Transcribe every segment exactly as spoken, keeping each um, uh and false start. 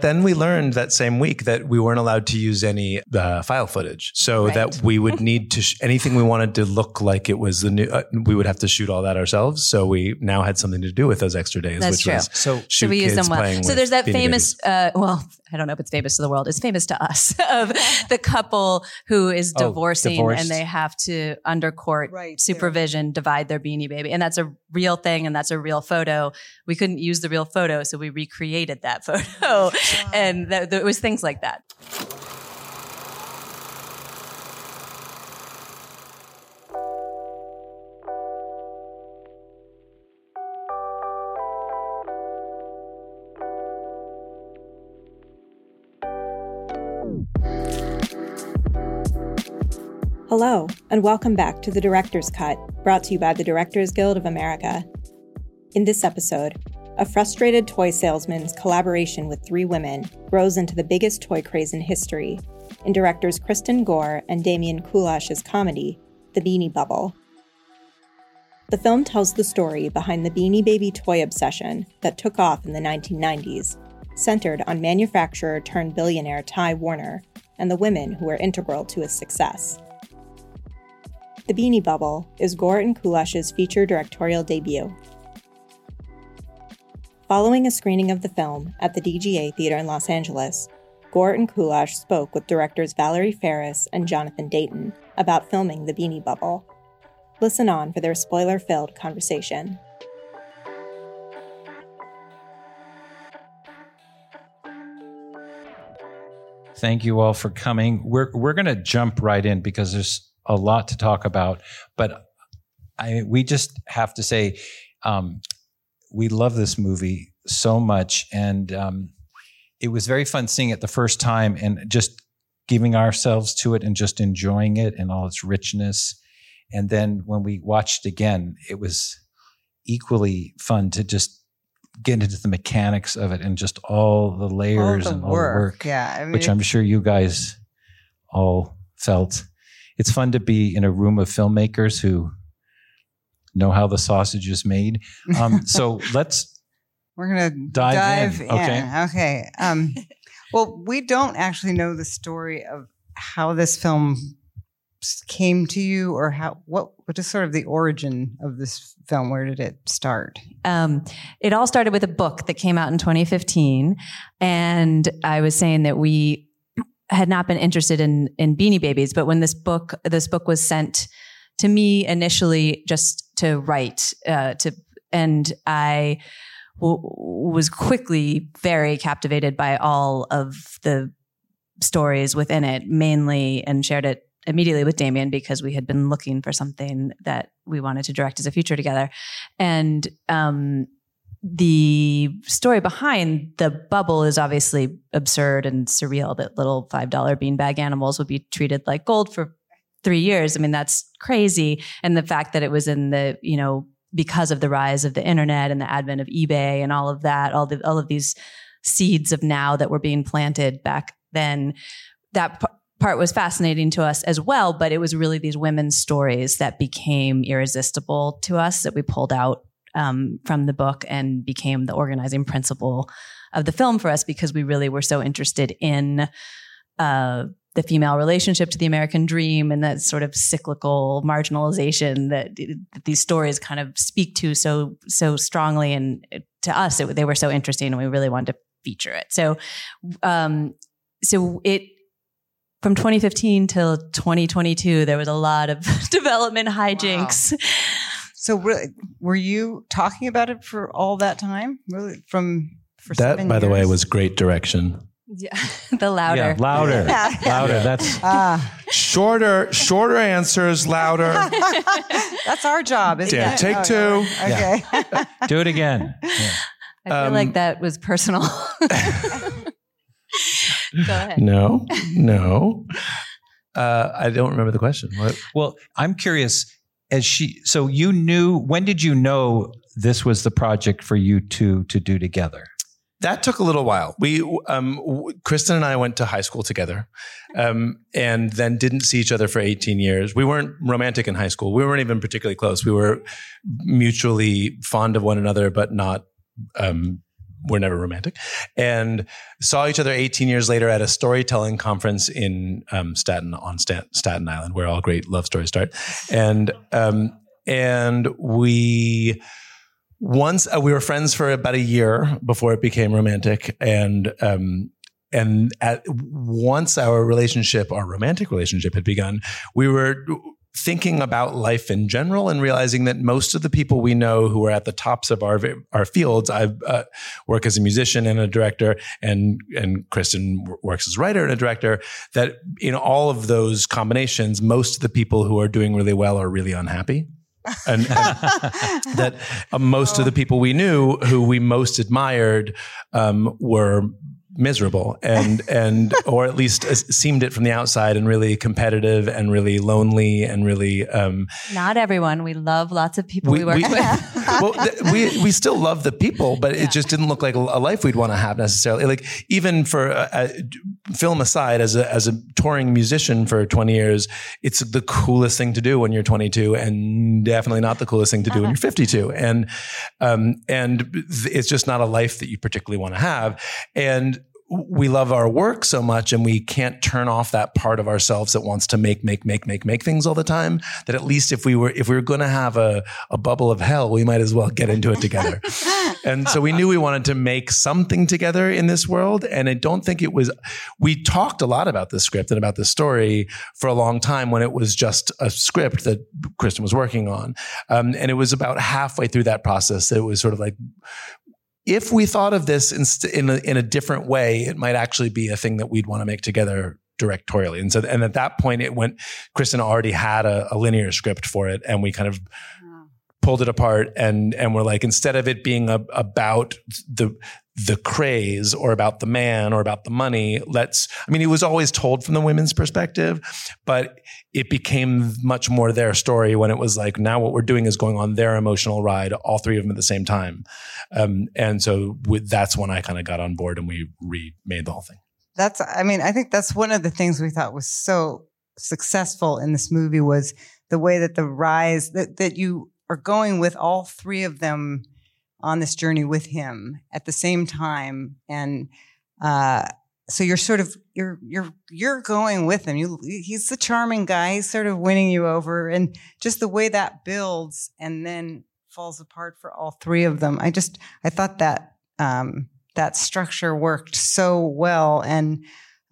Then we learned that same week that we weren't allowed to use any uh, file footage. So right. that we would need to, sh- anything we wanted to look like it was the new, uh, we would have to shoot all that ourselves. So we now had something to do with those extra days. That's which true. Was so, shoot so we kids use them well. So there's that Beanie famous, uh, well, I don't know if it's famous to the world. It's famous to us of the couple who is divorcing oh, and they have to under court right, supervision, there. Divide their Beanie Baby. And that's a real thing. And that's a real photo. We couldn't use the real photo. So we recreated that photo. Wow. And th- th- it was things like that. Hello, and welcome back to The Director's Cut, brought to you by the Directors Guild of America. In this episode, a frustrated toy salesman's collaboration with three women grows into the biggest toy craze in history in directors Kristin Gore and Damian Kulash's comedy, The Beanie Bubble. The film tells the story behind the Beanie Baby toy obsession that took off in the nineteen nineties, centered on manufacturer-turned-billionaire Ty Warner and the women who were integral to its success. The Beanie Bubble is Gore and Kulash's feature directorial debut. Following a screening of the film at the D G A Theater in Los Angeles, Gore and Kulash spoke with directors Valerie Faris and Jonathan Dayton about filming The Beanie Bubble. Listen on for their spoiler-filled conversation. Thank you all for coming. We're we're going to jump right in because there's a lot to talk about, but I we just have to say, um, we love this movie so much, and um, it was very fun seeing it the first time and just giving ourselves to it and just enjoying it and all its richness. And then when we watched again, it was equally fun to just get into the mechanics of it and just all the layers all the and all work. the work, yeah, I mean, which I'm sure you guys all felt. It's fun to be in a room of filmmakers who know how the sausage is made. Um, so let's we're gonna dive, dive in. in. Okay. Okay. Um, well, we don't actually know the story of how this film came to you, or how what what is sort of the origin of this film? Where did it start? Um, it all started with a book that came out in twenty fifteen, and I was saying that we had not been interested in in Beanie Babies, but when this book this book was sent to me initially, just to write, uh, to and I w- was quickly very captivated by all of the stories within it, mainly, and shared it immediately with Damian because we had been looking for something that we wanted to direct as a feature together. And um, the story behind The Bubble is obviously absurd and surreal, that little five dollar beanbag animals would be treated like gold for three years. I mean, that's crazy. And the fact that it was in the, you know, because of the rise of the internet and the advent of eBay and all of that, all the, all of these seeds of now that were being planted back then, that p- part was fascinating to us as well. But it was really these women's stories that became irresistible to us, that we pulled out um, from the book and became the organizing principle of the film for us, because we really were so interested in, uh, the female relationship to the American dream and that sort of cyclical marginalization that, that these stories kind of speak to so, so strongly. And to us, it, they were so interesting, and we really wanted to feature it. So, um, so it, from twenty fifteen till twenty twenty-two, there was a lot of development hijinks. Wow. So really, were you talking about it for all that time? Really, from, for that, seven by years? The way, was great direction. Yeah, the louder, yeah, louder, yeah. louder. That's uh, shorter, shorter answers, louder. That's our job, isn't yeah. it? Take oh, two. Yeah. Okay, yeah. Do it again. Yeah. I feel um, like that was personal. Go ahead. No, no. Uh, I don't remember the question. What? Well, I'm curious. As she, so you knew. When did you know this was the project for you two to do together? That took a little while. We, um, Kristin and I went to high school together, um, and then didn't see each other for eighteen years. We weren't romantic in high school. We weren't even particularly close. We were mutually fond of one another, but not um, were never romantic, and saw each other eighteen years later at a storytelling conference in um, Staten on Stat- Staten Island, where all great love stories start. And um, and we once uh, we were friends for about a year before it became romantic, and um, and at once our relationship, our romantic relationship, had begun, we were thinking about life in general and realizing that most of the people we know who are at the tops of our our fields, I uh, work as a musician and a director, and and Kristin works as a writer and a director, that in all of those combinations, most of the people who are doing really well are really unhappy. and, and that uh, most oh. of the people we knew who we most admired um, were miserable and, and, or at least seemed it from the outside, and really competitive and really lonely and really, um, not everyone. We love lots of people we, we work we, with. Well, th- we, we still love the people, but yeah. it just didn't look like a life we'd want to have necessarily. Like, even for a, a film aside, as a, as a touring musician for twenty years, it's the coolest thing to do when you're twenty-two, and definitely not the coolest thing to do uh-huh. when you're fifty-two. And, um, and th- it's just not a life that you particularly want to have. And, we love our work so much, and we can't turn off that part of ourselves that wants to make, make, make, make, make things all the time. That at least if we were, if we were going to have a, a bubble of hell, we might as well get into it together. And so we knew we wanted to make something together in this world. And I don't think it was, we talked a lot about this script and about this story for a long time when it was just a script that Kristin was working on. Um, and it was about halfway through that process that it was sort of like, if we thought of this in, in, a, in a different way, it might actually be a thing that we'd want to make together directorially. And so, and at that point, it went, Kristin already had a, a linear script for it, and we kind of wow. pulled it apart, and and we're like, instead of it being a, about the the craze or about the man or about the money, let's, I mean, it was always told from the women's perspective, but it became much more their story when it was like, now what we're doing is going on their emotional ride, all three of them at the same time. Um, and so with, that's when I kind of got on board and we remade the whole thing. That's, I mean, I think that's one of the things we thought was so successful in this movie, was the way that the rise, that, that you are going with all three of them on this journey with him at the same time. And, uh, so you're sort of, you're, you're, you're going with him. You, he's the charming guy. He's sort of winning you over, and just the way that builds and then falls apart for all three of them. I just, I thought that, um, that structure worked so well. And,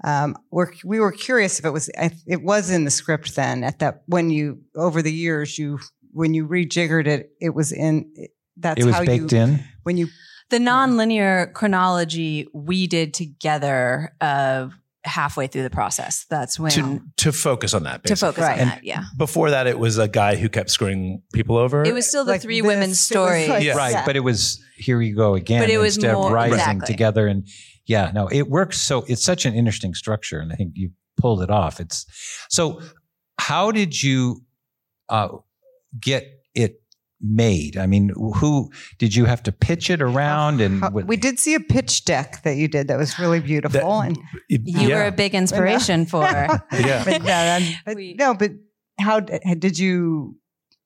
um, we're, we were curious if it was, it was in the script then at that, when you, over the years, you, when you rejiggered it, it was in, it, That's it was how baked you, in when you the nonlinear chronology we did together of halfway through the process. That's when to, to focus on that. Basically. To focus right. on and that, yeah. Before that, it was a guy who kept screwing people over. It was still the like three this, women's story, like, yeah. right? Yeah. But it was here you go again. But it was instead more, of rising exactly. together, and yeah, no, it works. So it's such an interesting structure, and I think you pulled it off. It's so. How did you uh, get it made? I mean, who did you have to pitch it around? And How, we did see a pitch deck that you did that was really beautiful, that, and it, you yeah. were a big inspiration for. yeah, but, no, but, we, no, but how did you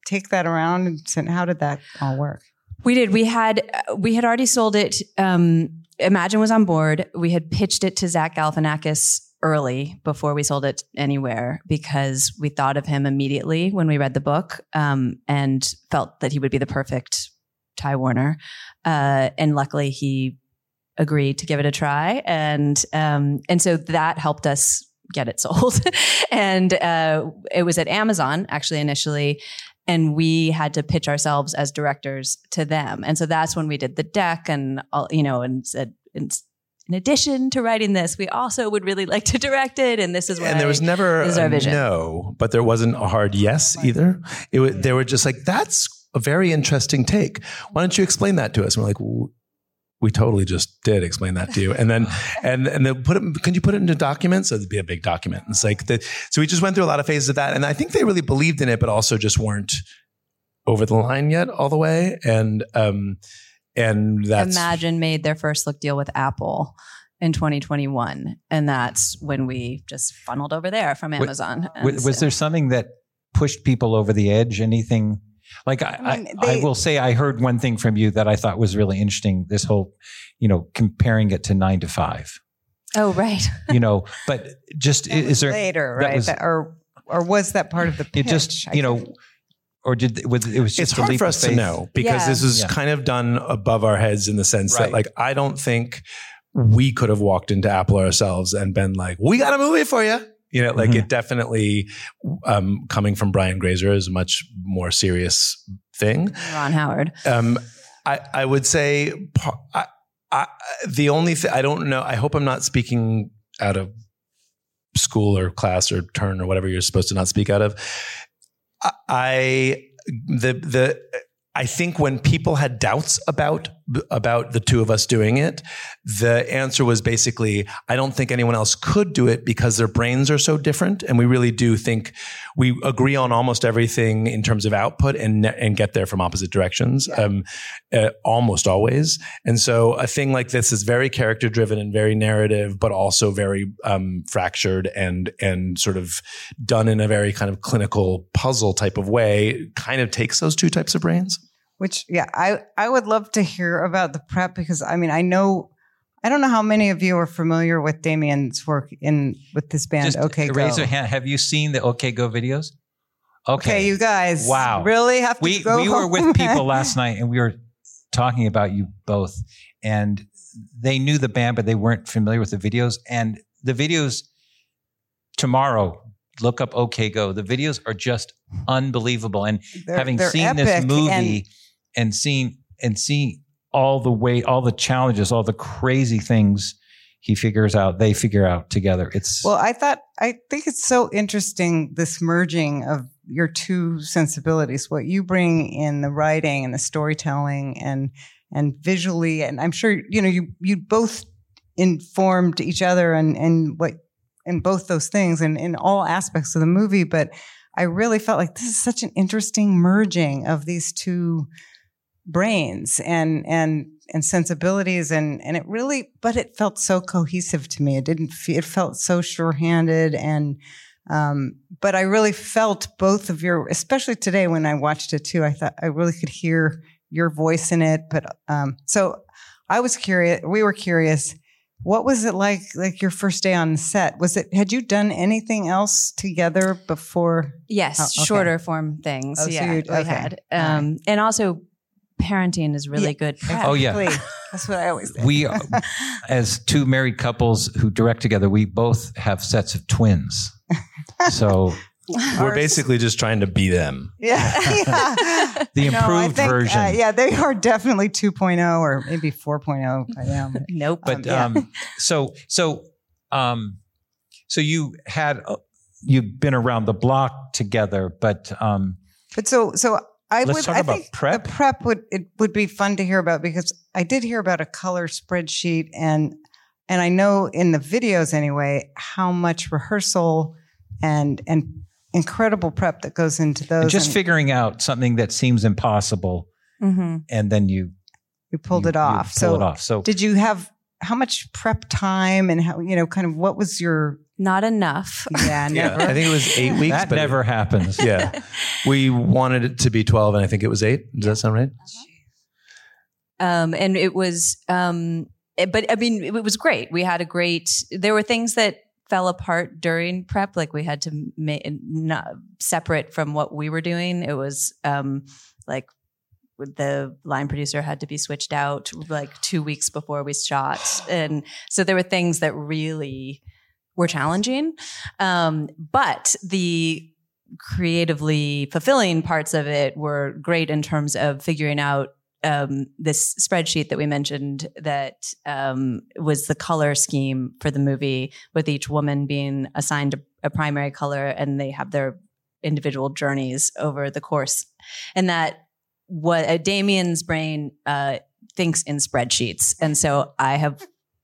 take that around, and how did that all work? We did. We had we had already sold it. Um, Imagine was on board. We had pitched it to Zach Galifianakis early before we sold it anywhere, because we thought of him immediately when we read the book, um, and felt that he would be the perfect Ty Warner. Uh, and luckily he agreed to give it a try. And, um, and so that helped us get it sold. and, uh, it was at Amazon actually initially, and we had to pitch ourselves as directors to them. And so that's when we did the deck and all, you know, and said, and, in addition to writing this, we also would really like to direct it, and this is what. And there was never a no, but there wasn't a hard yes either. It was, they were just like, "That's a very interesting take. Why don't you explain that to us?" And we're like, well, "We totally just did explain that to you." And then, and and they put it. Can you put it into documents? So it'd be a big document. And it's like the, so we just went through a lot of phases of that, and I think they really believed in it, but also just weren't over the line yet all the way. And. um And that's Imagine made their first look deal with Apple in twenty twenty-one. And that's when we just funneled over there from Amazon. Was, was so. there something that pushed people over the edge? Anything Like I, I, mean, they, I will say I heard one thing from you that I thought was really interesting. This whole, you know, comparing it to nine to five. Oh, right. You know, but just is there later, right? Was, that, or or was that part of the pitch? It just, you I know, think. Or did it was it was just it's a hard leap for us to know because yeah. this is yeah. kind of done above our heads in the sense right. that like I don't think we could have walked into Apple ourselves and been like, we got a movie for you. You know, like mm-hmm. it definitely, um, coming from Brian Grazer is a much more serious thing. Ron Howard. Um, I, I would say I, I, the only thing, I don't know, I hope I'm not speaking out of school or class or turn or whatever you're supposed to not speak out of. I, I the, the, I think when people had doubts about about the two of us doing it, the answer was basically, I don't think anyone else could do it because their brains are so different. And we really do think we agree on almost everything in terms of output and and get there from opposite directions, um, uh, almost always. And so a thing like this is very character driven and very narrative, but also very um, fractured and and sort of done in a very kind of clinical puzzle type of way. It kind of takes those two types of brains. Which, yeah, I, I would love to hear about the prep because, I mean, I know, I don't know how many of you are familiar with Damian's work in with this band, Just OK Go. Raise your hand. Have you seen the OK Go videos? Okay, okay you guys. Wow. Really have to we, go We home. Were with people last night and we were talking about you both. And they knew the band, but they weren't familiar with the videos. And the videos tomorrow... Look up OK Go. The videos are just unbelievable. And they're, having they're seen this movie and, and seen and seeing all the way, all the challenges, all the crazy things he figures out, they figure out together. It's well, I thought I think it's so interesting, this merging of your two sensibilities, what you bring in the writing and the storytelling and and visually. And I'm sure, you know, you you both informed each other and and what in both those things and in all aspects of the movie. But I really felt like this is such an interesting merging of these two brains and, and, and sensibilities. And, and it really, but it felt so cohesive to me. It didn't feel, it felt so sure-handed. And, um, but I really felt both of your, especially today when I watched it too, I thought I really could hear your voice in it. But, um, so I was curious, we were curious, what was it like, like your first day on set? Was it, had you done anything else together before? Yes, oh, okay. Shorter form things. Oh, yeah, so okay. we had. Um, right. And also parenting is really yeah. good. Prep. Oh, yeah. That's what I always think. We, as two married couples who direct together, we both have sets of twins. So... We're basically just trying to be them. Yeah. yeah. The improved no, I think, version. Uh, yeah, they are definitely two point oh or maybe four point oh. I am. Nope. But um, yeah. um, so so um, so you had uh, you've been around the block together, but um, but so so I let's would talk I about think prep. The prep would it would be fun to hear about because I did hear about a color spreadsheet and and I know in the videos anyway how much rehearsal and and incredible prep that goes into those. And just and figuring out something that seems impossible. Mm-hmm. And then you, you pulled you, it off. You so, it off. So did you have how much prep time and how, you know, kind of what was your, not enough. Yeah. Never. yeah. I think it was eight weeks, that but never it, happens. Yeah. We wanted it to be twelve and I think it was eight. Does that sound right? Um, and it was, um, but I mean, it was great. We had a great, there were things that fell apart during prep. Like we had to make not separate from what we were doing. It was um, like the line producer had to be switched out like two weeks before we shot. And so there were things that really were challenging. Um, but the creatively fulfilling parts of it were great in terms of figuring out Um, this spreadsheet that we mentioned that um, was the color scheme for the movie, with each woman being assigned a, a primary color and they have their individual journeys over the course. And that what uh, Damian's brain uh, thinks in spreadsheets. And so I have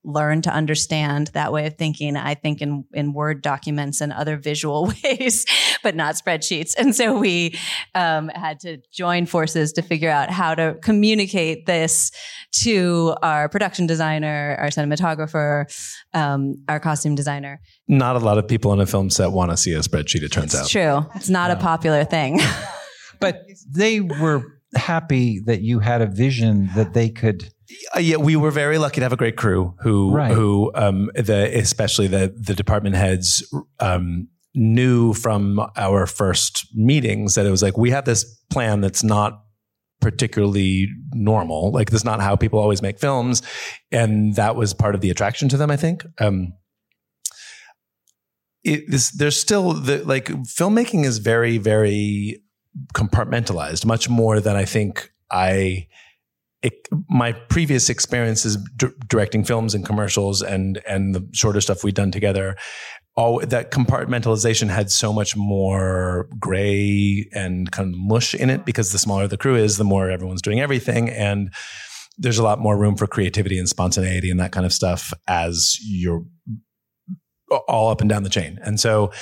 learn to understand that way of thinking, I think, in, in Word documents and other visual ways, but not spreadsheets. And so we um, had to join forces to figure out how to communicate this to our production designer, our cinematographer, um, our costume designer. Not a lot of people on a film set want to see a spreadsheet, it turns out. It's true. It's not yeah. a popular thing. But they were happy that you had a vision that they could. Yeah, we were very lucky to have a great crew who, right. who, um, the especially the the department heads um, knew from our first meetings that it was like, we have this plan that's not particularly normal. Like, that's not how people always make films, and that was part of the attraction to them, I think. Um, It, this, there's still the, like, filmmaking is very, very compartmentalized, much more than I think I, it, my previous experiences d- directing films and commercials and, and the shorter stuff we'd done together, all that compartmentalization had so much more gray and kind of mush in it, because the smaller the crew is, the more everyone's doing everything. And there's a lot more room for creativity and spontaneity and that kind of stuff as you're all up and down the chain. And so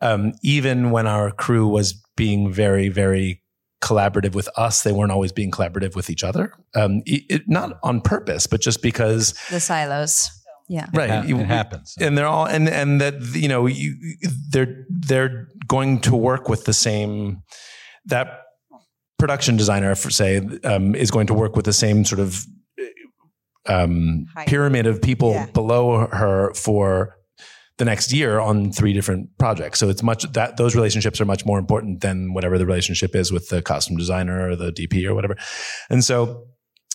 um, even when our crew was being very, very collaborative with us, they weren't always being collaborative with each other. Um, it, not on purpose, but just because... The silos. Yeah. Right. It, ha- it happens. And they're all... And, and that, you know, you, they're they're going to work with the same... That production designer, for say, um, is going to work with the same sort of um, pyramid of people yeah. below her for... the next year on three different projects. So it's much that those relationships are much more important than whatever the relationship is with the costume designer or the D P or whatever. And so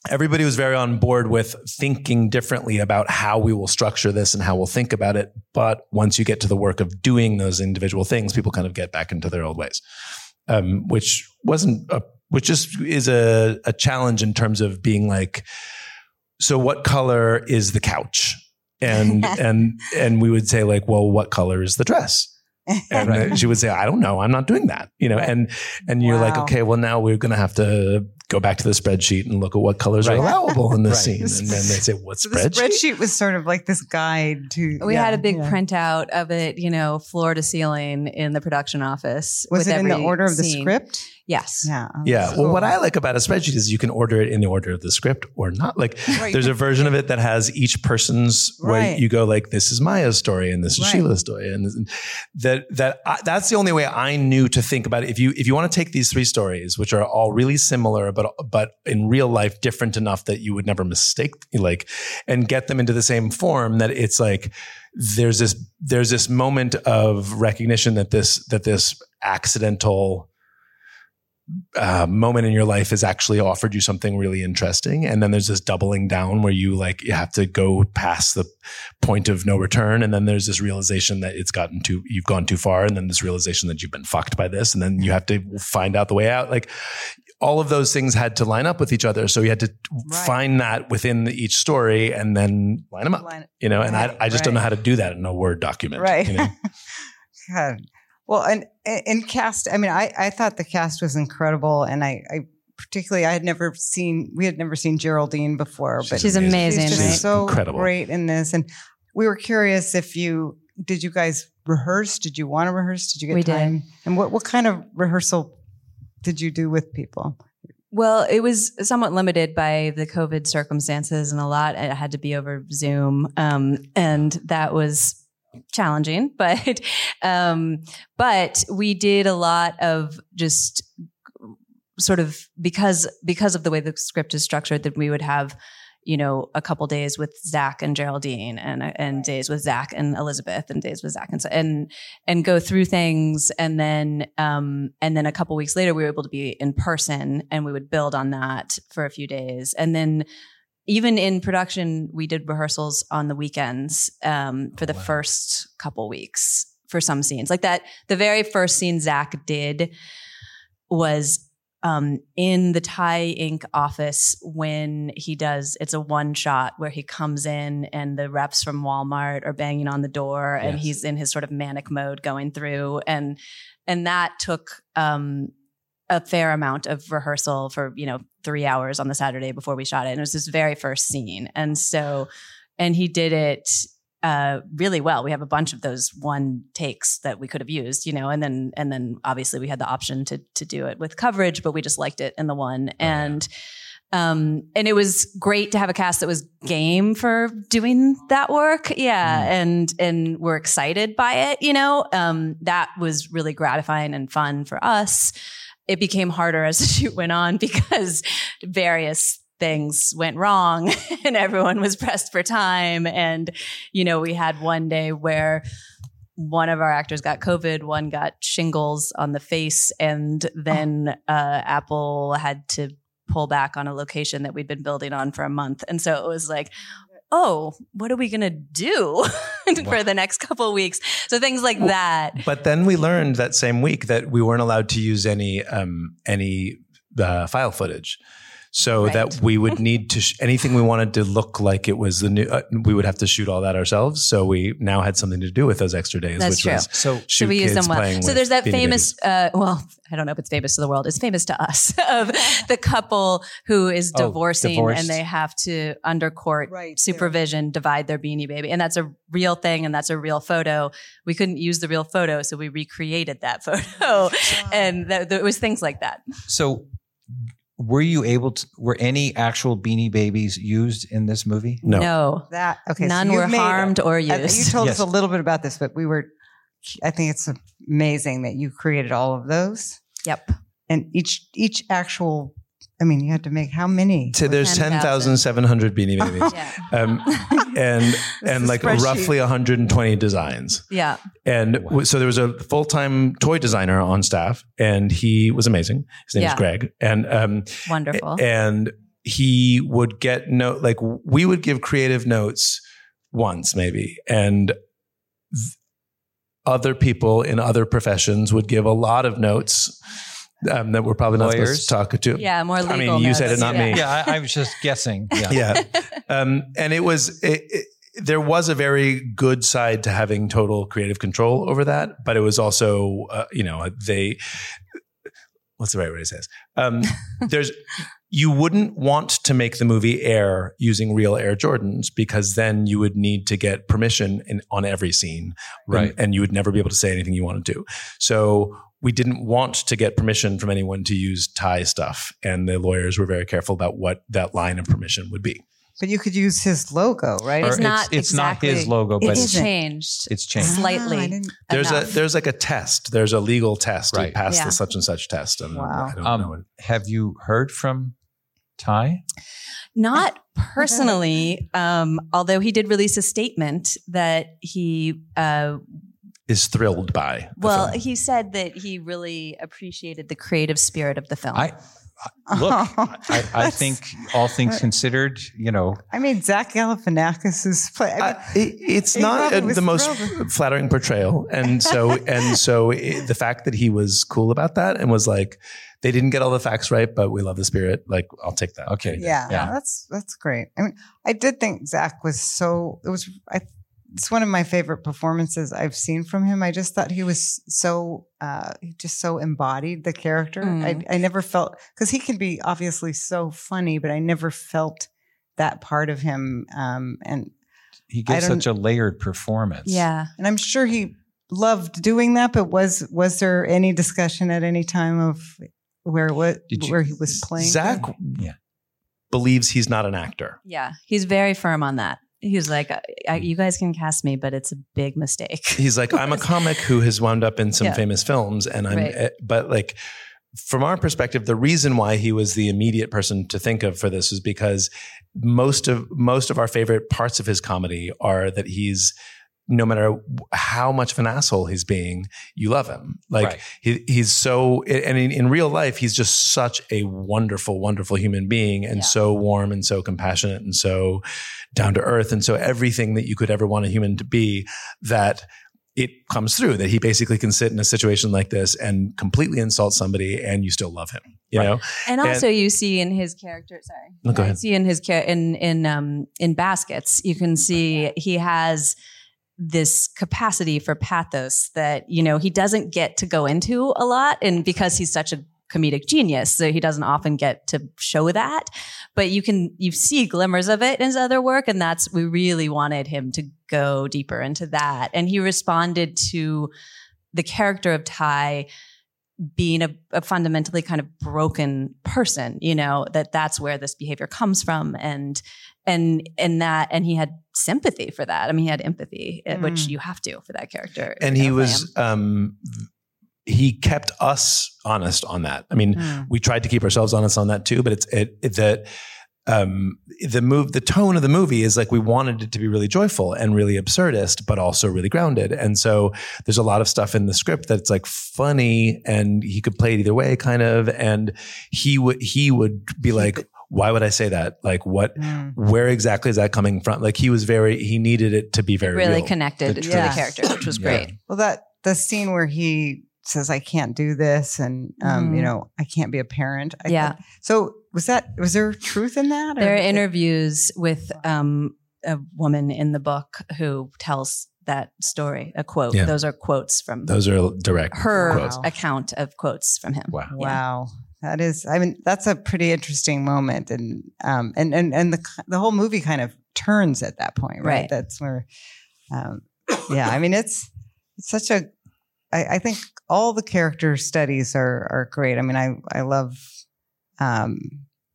everybody was very on board with thinking differently about how we will structure this and how we'll think about it. But once you get to the work of doing those individual things, people kind of get back into their old ways, um, which wasn't, a, which just is a, a challenge in terms of being like, so what color is the couch? And, and, and we would say like, well, what color is the dress? And right. she would say, I don't know. I'm not doing that. You know? Right. And, and you're wow. like, okay, well now we're going to have to go back to the spreadsheet and look at what colors right. are allowable in this right. scene. And then they say, what so spreadsheet? The spreadsheet was sort of like this guide to... We yeah, had a big yeah. printout of it, you know, floor to ceiling in the production office. Was it in the order of scene. The script? Yes. Yeah. Yeah. Cool. Well, what I like about a spreadsheet is you can order it in the order of the script or not. Like right. there's a version of it that has each person's right. where you go like, this is Maya's story and this is right. Sheila's story. And, this, and that, that I, that's the only way I knew to think about it. If you, if you want to take these three stories, which are all really similar, but but in real life different enough that you would never mistake, like, and get them into the same form, that it's like there's this there's this moment of recognition that this that this accidental uh, moment in your life has actually offered you something really interesting, and then there's this doubling down where you like you have to go past the point of no return, and then there's this realization that it's gotten too you've gone too far, and then this realization that you've been fucked by this, and then you have to find out the way out, like. All of those things had to line up with each other. So you had to right. find that within the, each story and then line them up, line, you know, and right, I, I just right. don't know how to do that in a Word document. Right. You know? God. Well, and, and cast, I mean, I, I thought the cast was incredible. And I, I particularly, I had never seen, we had never seen Geraldine before, she's but she's amazing. She's just right? so incredible. Great in this. And we were curious if you, did you guys rehearse? Did you want to rehearse? Did you get we time? Did. And what, what kind of rehearsal did you do with people? Well, it was somewhat limited by the COVID circumstances, and a lot it had to be over Zoom, um, and that was challenging. But, um, but we did a lot of just sort of because because of the way the script is structured, that we would have, you know, a couple days with Zach and Geraldine, and and days with Zach and Elizabeth, and days with Zach and and and go through things, and then um and then a couple weeks later we were able to be in person, and we would build on that for a few days, and then even in production we did rehearsals on the weekends um for the wow. first couple weeks for some scenes, like that. The very first scene Zach did was. Um, in the Ty Incorporated office when he does, it's a one shot where he comes in and the reps from Walmart are banging on the door yes. and he's in his sort of manic mode going through. And, and that took, um, a fair amount of rehearsal for, you know, three hours on the Saturday before we shot it. And it was his very first scene. And so, and he did it, uh, really well. We have a bunch of those one takes that we could have used, you know, and then, and then obviously we had the option to, to do it with coverage, but we just liked it in the one. And, um, and it was great to have a cast that was game for doing that work. Yeah. And, and we're excited by it, you know, um, that was really gratifying and fun for us. it became harder as the shoot went on because various things went wrong and everyone was pressed for time. And, you know, we had one day where one of our actors got COVID, one got shingles on the face, and then uh, Apple had to pull back on a location that we'd been building on for a month. And so it was like, oh, what are we going to do for the next couple of weeks? So things like that. But then we learned that same week that we weren't allowed to use any um, any uh, file footage. So right. that we would need to, sh- anything we wanted to look like it was the new, uh, we would have to shoot all that ourselves. So we now had something to do with those extra days. That's which true. Was so shoot we use kids them well. So there's that Beanie famous, uh, well, I don't know if it's famous to the world. It's famous to us of the couple who is divorcing oh, and they have to under court right, supervision, yeah. divide their Beanie Baby. And that's a real thing. And that's a real photo. We couldn't use the real photo. So we recreated that photo. Wow. And th- th- it was things like that. So were you able to, were any actual Beanie Babies used in this movie? No. No. That, okay, None so were harmed a, or used. A, you told yes. us a little bit about this, but we were, I think it's amazing that you created all of those. Yep. And each, each actual, I mean, you had to make how many? So there's ten thousand seven hundred Beanie Babies. Yeah. Um, and, and like roughly one hundred twenty designs. Yeah. And wow. so there was a full-time toy designer on staff and he was amazing. His name yeah. is Greg. And, um, wonderful. And he would get note, like we would give creative notes once maybe. And th- other people in other professions would give a lot of notes. Um, that we're probably not Lawyers. Supposed to talk to. Yeah, more legal I mean, you notes. Said it, not yeah. me. Yeah, I, I was just guessing. Yeah. yeah. Um, and it was, it, it, there was a very good side to having total creative control over that, but it was also, uh, you know, they, what's the right way to say this? Um, there's, you wouldn't want to make the movie Air using real Air Jordans because then you would need to get permission in, on every scene. Right. And, and you would never be able to say anything you wanted to. So, we didn't want to get permission from anyone to use Ty stuff. And the lawyers were very careful about what that line of permission would be. But you could use his logo, right? It's, it's not It's exactly, not his logo, but it's changed. It's changed. Slightly. Oh, there's enough. a there's like a test. There's a legal test. Right. You pass yeah. the such and such test. And wow. I don't um, know what it, have you heard from Ty? Not personally, um, although he did release a statement that he... Uh, is thrilled by. Well, film. He said that he really appreciated the creative spirit of the film. I, I look, oh, I, I think all things considered, you know. I mean, Zach Galifianakis' play. I mean, it, it's not a, the most thrilled. Flattering portrayal, and so and so it, the fact that he was cool about that and was like, they didn't get all the facts right, but we love the spirit. Like, I'll take that. Okay. Yeah, yeah. No, that's that's great. I mean, I did think Zach was so. It was. I, It's one of my favorite performances I've seen from him. I just thought he was so, uh, just so embodied the character. Mm. I, I never felt, because he can be obviously so funny, but I never felt that part of him. Um, and he gives such a layered performance. Yeah. And I'm sure he loved doing that, but was, was there any discussion at any time of where, what, you, where he was playing? Zach yeah. believes he's not an actor. Yeah. He's very firm on that. He was like, I, I, you guys can cast me, but it's a big mistake. He's like, I'm a comic who has wound up in some yeah. famous films. And I'm, right. uh, but like, from our perspective, the reason why he was the immediate person to think of for this is because most of, most of our favorite parts of his comedy are that he's, no matter how much of an asshole he's being, you love him. Like right. he, he's so, and in, in real life, he's just such a wonderful, wonderful human being and yeah. so warm and so compassionate and so down to earth. And so everything that you could ever want a human to be, that it comes through, that he basically can sit in a situation like this and completely insult somebody and you still love him, you right. know? And also and, you see in his character, sorry, no, go ahead. You see in his, in, in, um, in Baskets, you can see he has this capacity for pathos that, you know, he doesn't get to go into a lot. And because he's such a comedic genius, so he doesn't often get to show that, but you can, you see glimmers of it in his other work. And that's, we really wanted him to go deeper into that. And he responded to the character of Ty being a, a fundamentally kind of broken person, you know, that that's where this behavior comes from. And, And and that and he had sympathy for that. I mean, he had empathy, mm. which you have to for that character. And he was um, he kept us honest on that. I mean, mm. we tried to keep ourselves honest on that too, but it's it, it the um, the move, the tone of the movie is like, we wanted it to be really joyful and really absurdist, but also really grounded. And so there's a lot of stuff in the script that's like funny, and he could play it either way, kind of. And he would he would be like, why would I say that? Like, what, mm. where exactly is that coming from? Like, he was very, he needed it to be very really real, connected the to yeah. the character, which was yeah. great. Well, that the scene where he says, I can't do this, and um, mm. you know, I can't be a parent. I yeah. Can't. So was that, was there truth in that? There are interviews it? with um, a woman in the book who tells that story, a quote. Yeah. Those are quotes from those are direct her quotes. account of quotes from him. Wow. Yeah. Wow. That is, I mean, that's a pretty interesting moment, and um, and and and the the whole movie kind of turns at that point, right? right. That's where, um, yeah. I mean, it's it's such a. I, I think all the character studies are are great. I mean, I I love um,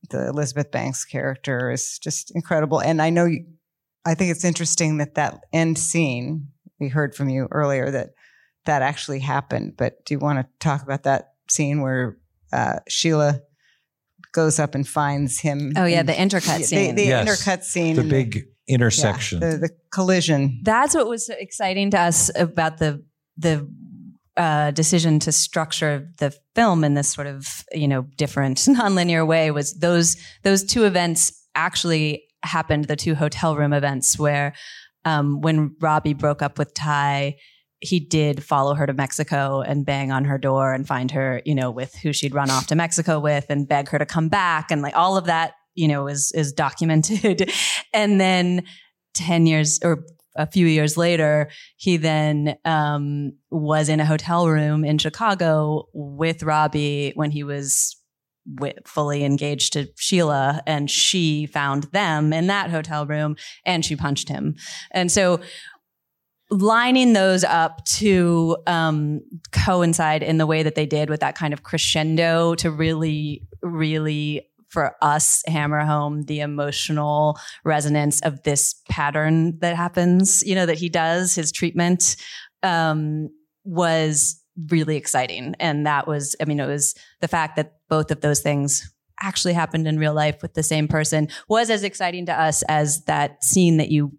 the Elizabeth Banks character is just incredible, and I know you, I think it's interesting that that end scene we heard from you earlier that that actually happened. But do you want to talk about that scene where? Uh, Sheila goes up and finds him. Oh yeah, the intercut scene. The, the yes. intercut scene. The big intersection. Yeah, the, the collision. That's what was exciting to us about the the uh, decision to structure the film in this sort of, you know, different nonlinear way, was those those two events actually happened, the two hotel room events where um, when Robbie broke up with Ty, he did follow her to Mexico and bang on her door and find her, you know, with who she'd run off to Mexico with and beg her to come back. And like all of that, you know, is, is documented. And then ten years or a few years later, he then um, was in a hotel room in Chicago with Robbie when he was w- fully engaged to Sheila, and she found them in that hotel room and she punched him. And so, lining those up to um, coincide in the way that they did with that kind of crescendo to really, really, for us, hammer home the emotional resonance of this pattern that happens, you know, that he does, his treatment um, was really exciting. And that was, I mean, it was the fact that both of those things actually happened in real life with the same person was as exciting to us as that scene that you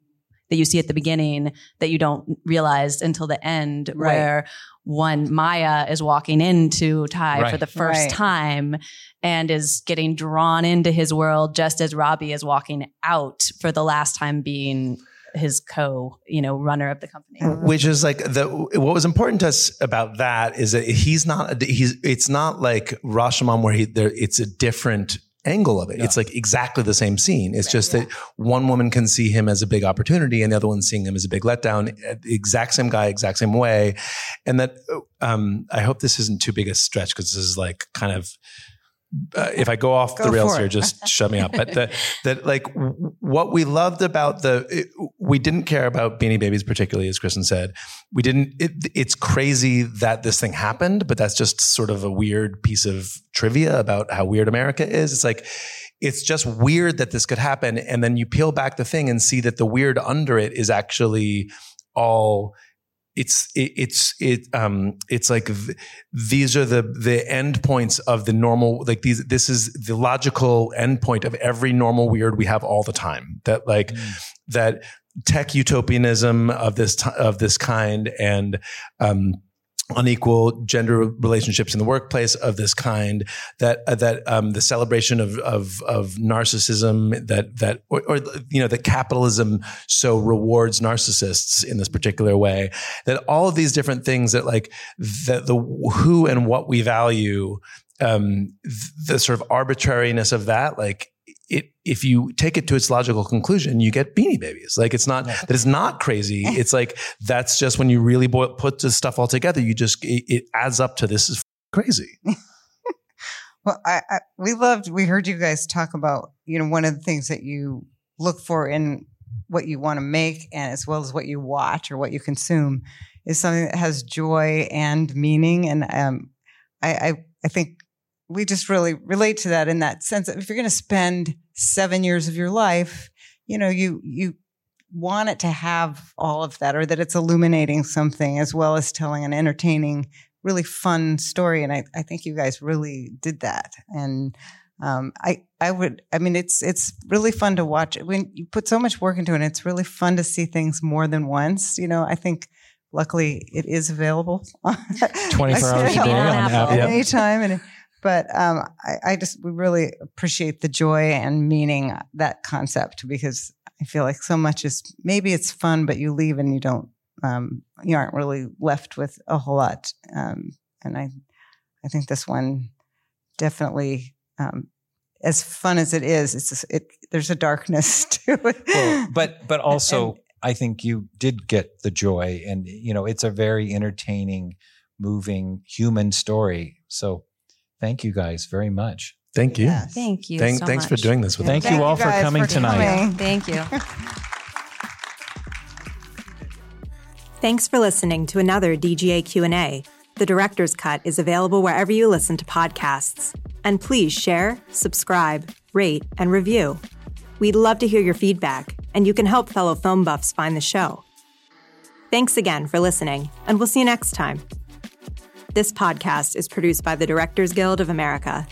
that you see at the beginning that you don't realize until the end, right. where one Maya is walking into Ty right. for the first right. time and is getting drawn into his world just as Robbie is walking out for the last time being his co, you know, runner of the company. Which is like the, what was important to us about that is that he's not, he's, it's not like Rashomon where he, there, it's a different angle of it. Yeah. It's like exactly the same scene. It's right. just yeah. that one woman can see him as a big opportunity and the other one's seeing him as a big letdown. Exact same guy, exact same way. And that, um, I hope this isn't too big a stretch because this is like kind of, uh, if I go off go the rails here, just shut me up. But the, that like what we loved about the, it, we didn't care about Beanie Babies particularly, as Kristin said. We didn't, it, it's crazy that this thing happened, but that's just sort of a weird piece of trivia about how weird America is. It's like, it's just weird that this could happen. And then you peel back the thing and see that the weird under it is actually all It's it, it's it um it's like th- these are the the end points of the normal, like these this is the logical end point of every normal weird we have all the time, that like mm. that tech utopianism of this t- of this kind and um unequal gender relationships in the workplace of this kind, that uh, that um, the celebration of of of narcissism, that that or, or you know that capitalism so rewards narcissists in this particular way, that all of these different things that like that the who and what we value, um, the sort of arbitrariness of that, like. It, if you take it to its logical conclusion, you get Beanie Babies. Like it's not, that it's not crazy. It's like, that's just when you really boil, put this stuff all together, you just, it, it adds up to this is crazy. Well, I, I, we loved, we heard you guys talk about, you know, one of the things that you look for in what you want to make and as well as what you watch or what you consume is something that has joy and meaning. And um, I, I, I think, we just really relate to that in that sense that if you're going to spend seven years of your life, you know, you you want it to have all of that, or that it's illuminating something as well as telling an entertaining, really fun story. And I, I think you guys really did that. And um, I, I would, I mean, it's, it's really fun to watch. When you put so much work into it, it's really fun to see things more than once. You know, I think luckily it is available twenty-four hours a day on Apple. Anytime. And, but um, I, I just, we really appreciate the joy and meaning that concept, because I feel like so much is, maybe it's fun, but you leave and you don't, um, you aren't really left with a whole lot. Um, and I, I think this one definitely, um, as fun as it is, it's just, it, there's a darkness to it. Well, but, but also and, I think you did get the joy, and, you know, it's a very entertaining, moving human story. So thank you guys very much. Thank you. Yes. Thank you. Thank, so thanks much. for doing this with thank us. Thank you all you for coming for tonight. Coming. Thank you. Thanks for listening to another D G A Q and A. The Director's Cut is available wherever you listen to podcasts. And please share, subscribe, rate, and review. We'd love to hear your feedback, and you can help fellow film buffs find the show. Thanks again for listening, and we'll see you next time. This podcast is produced by the Directors Guild of America.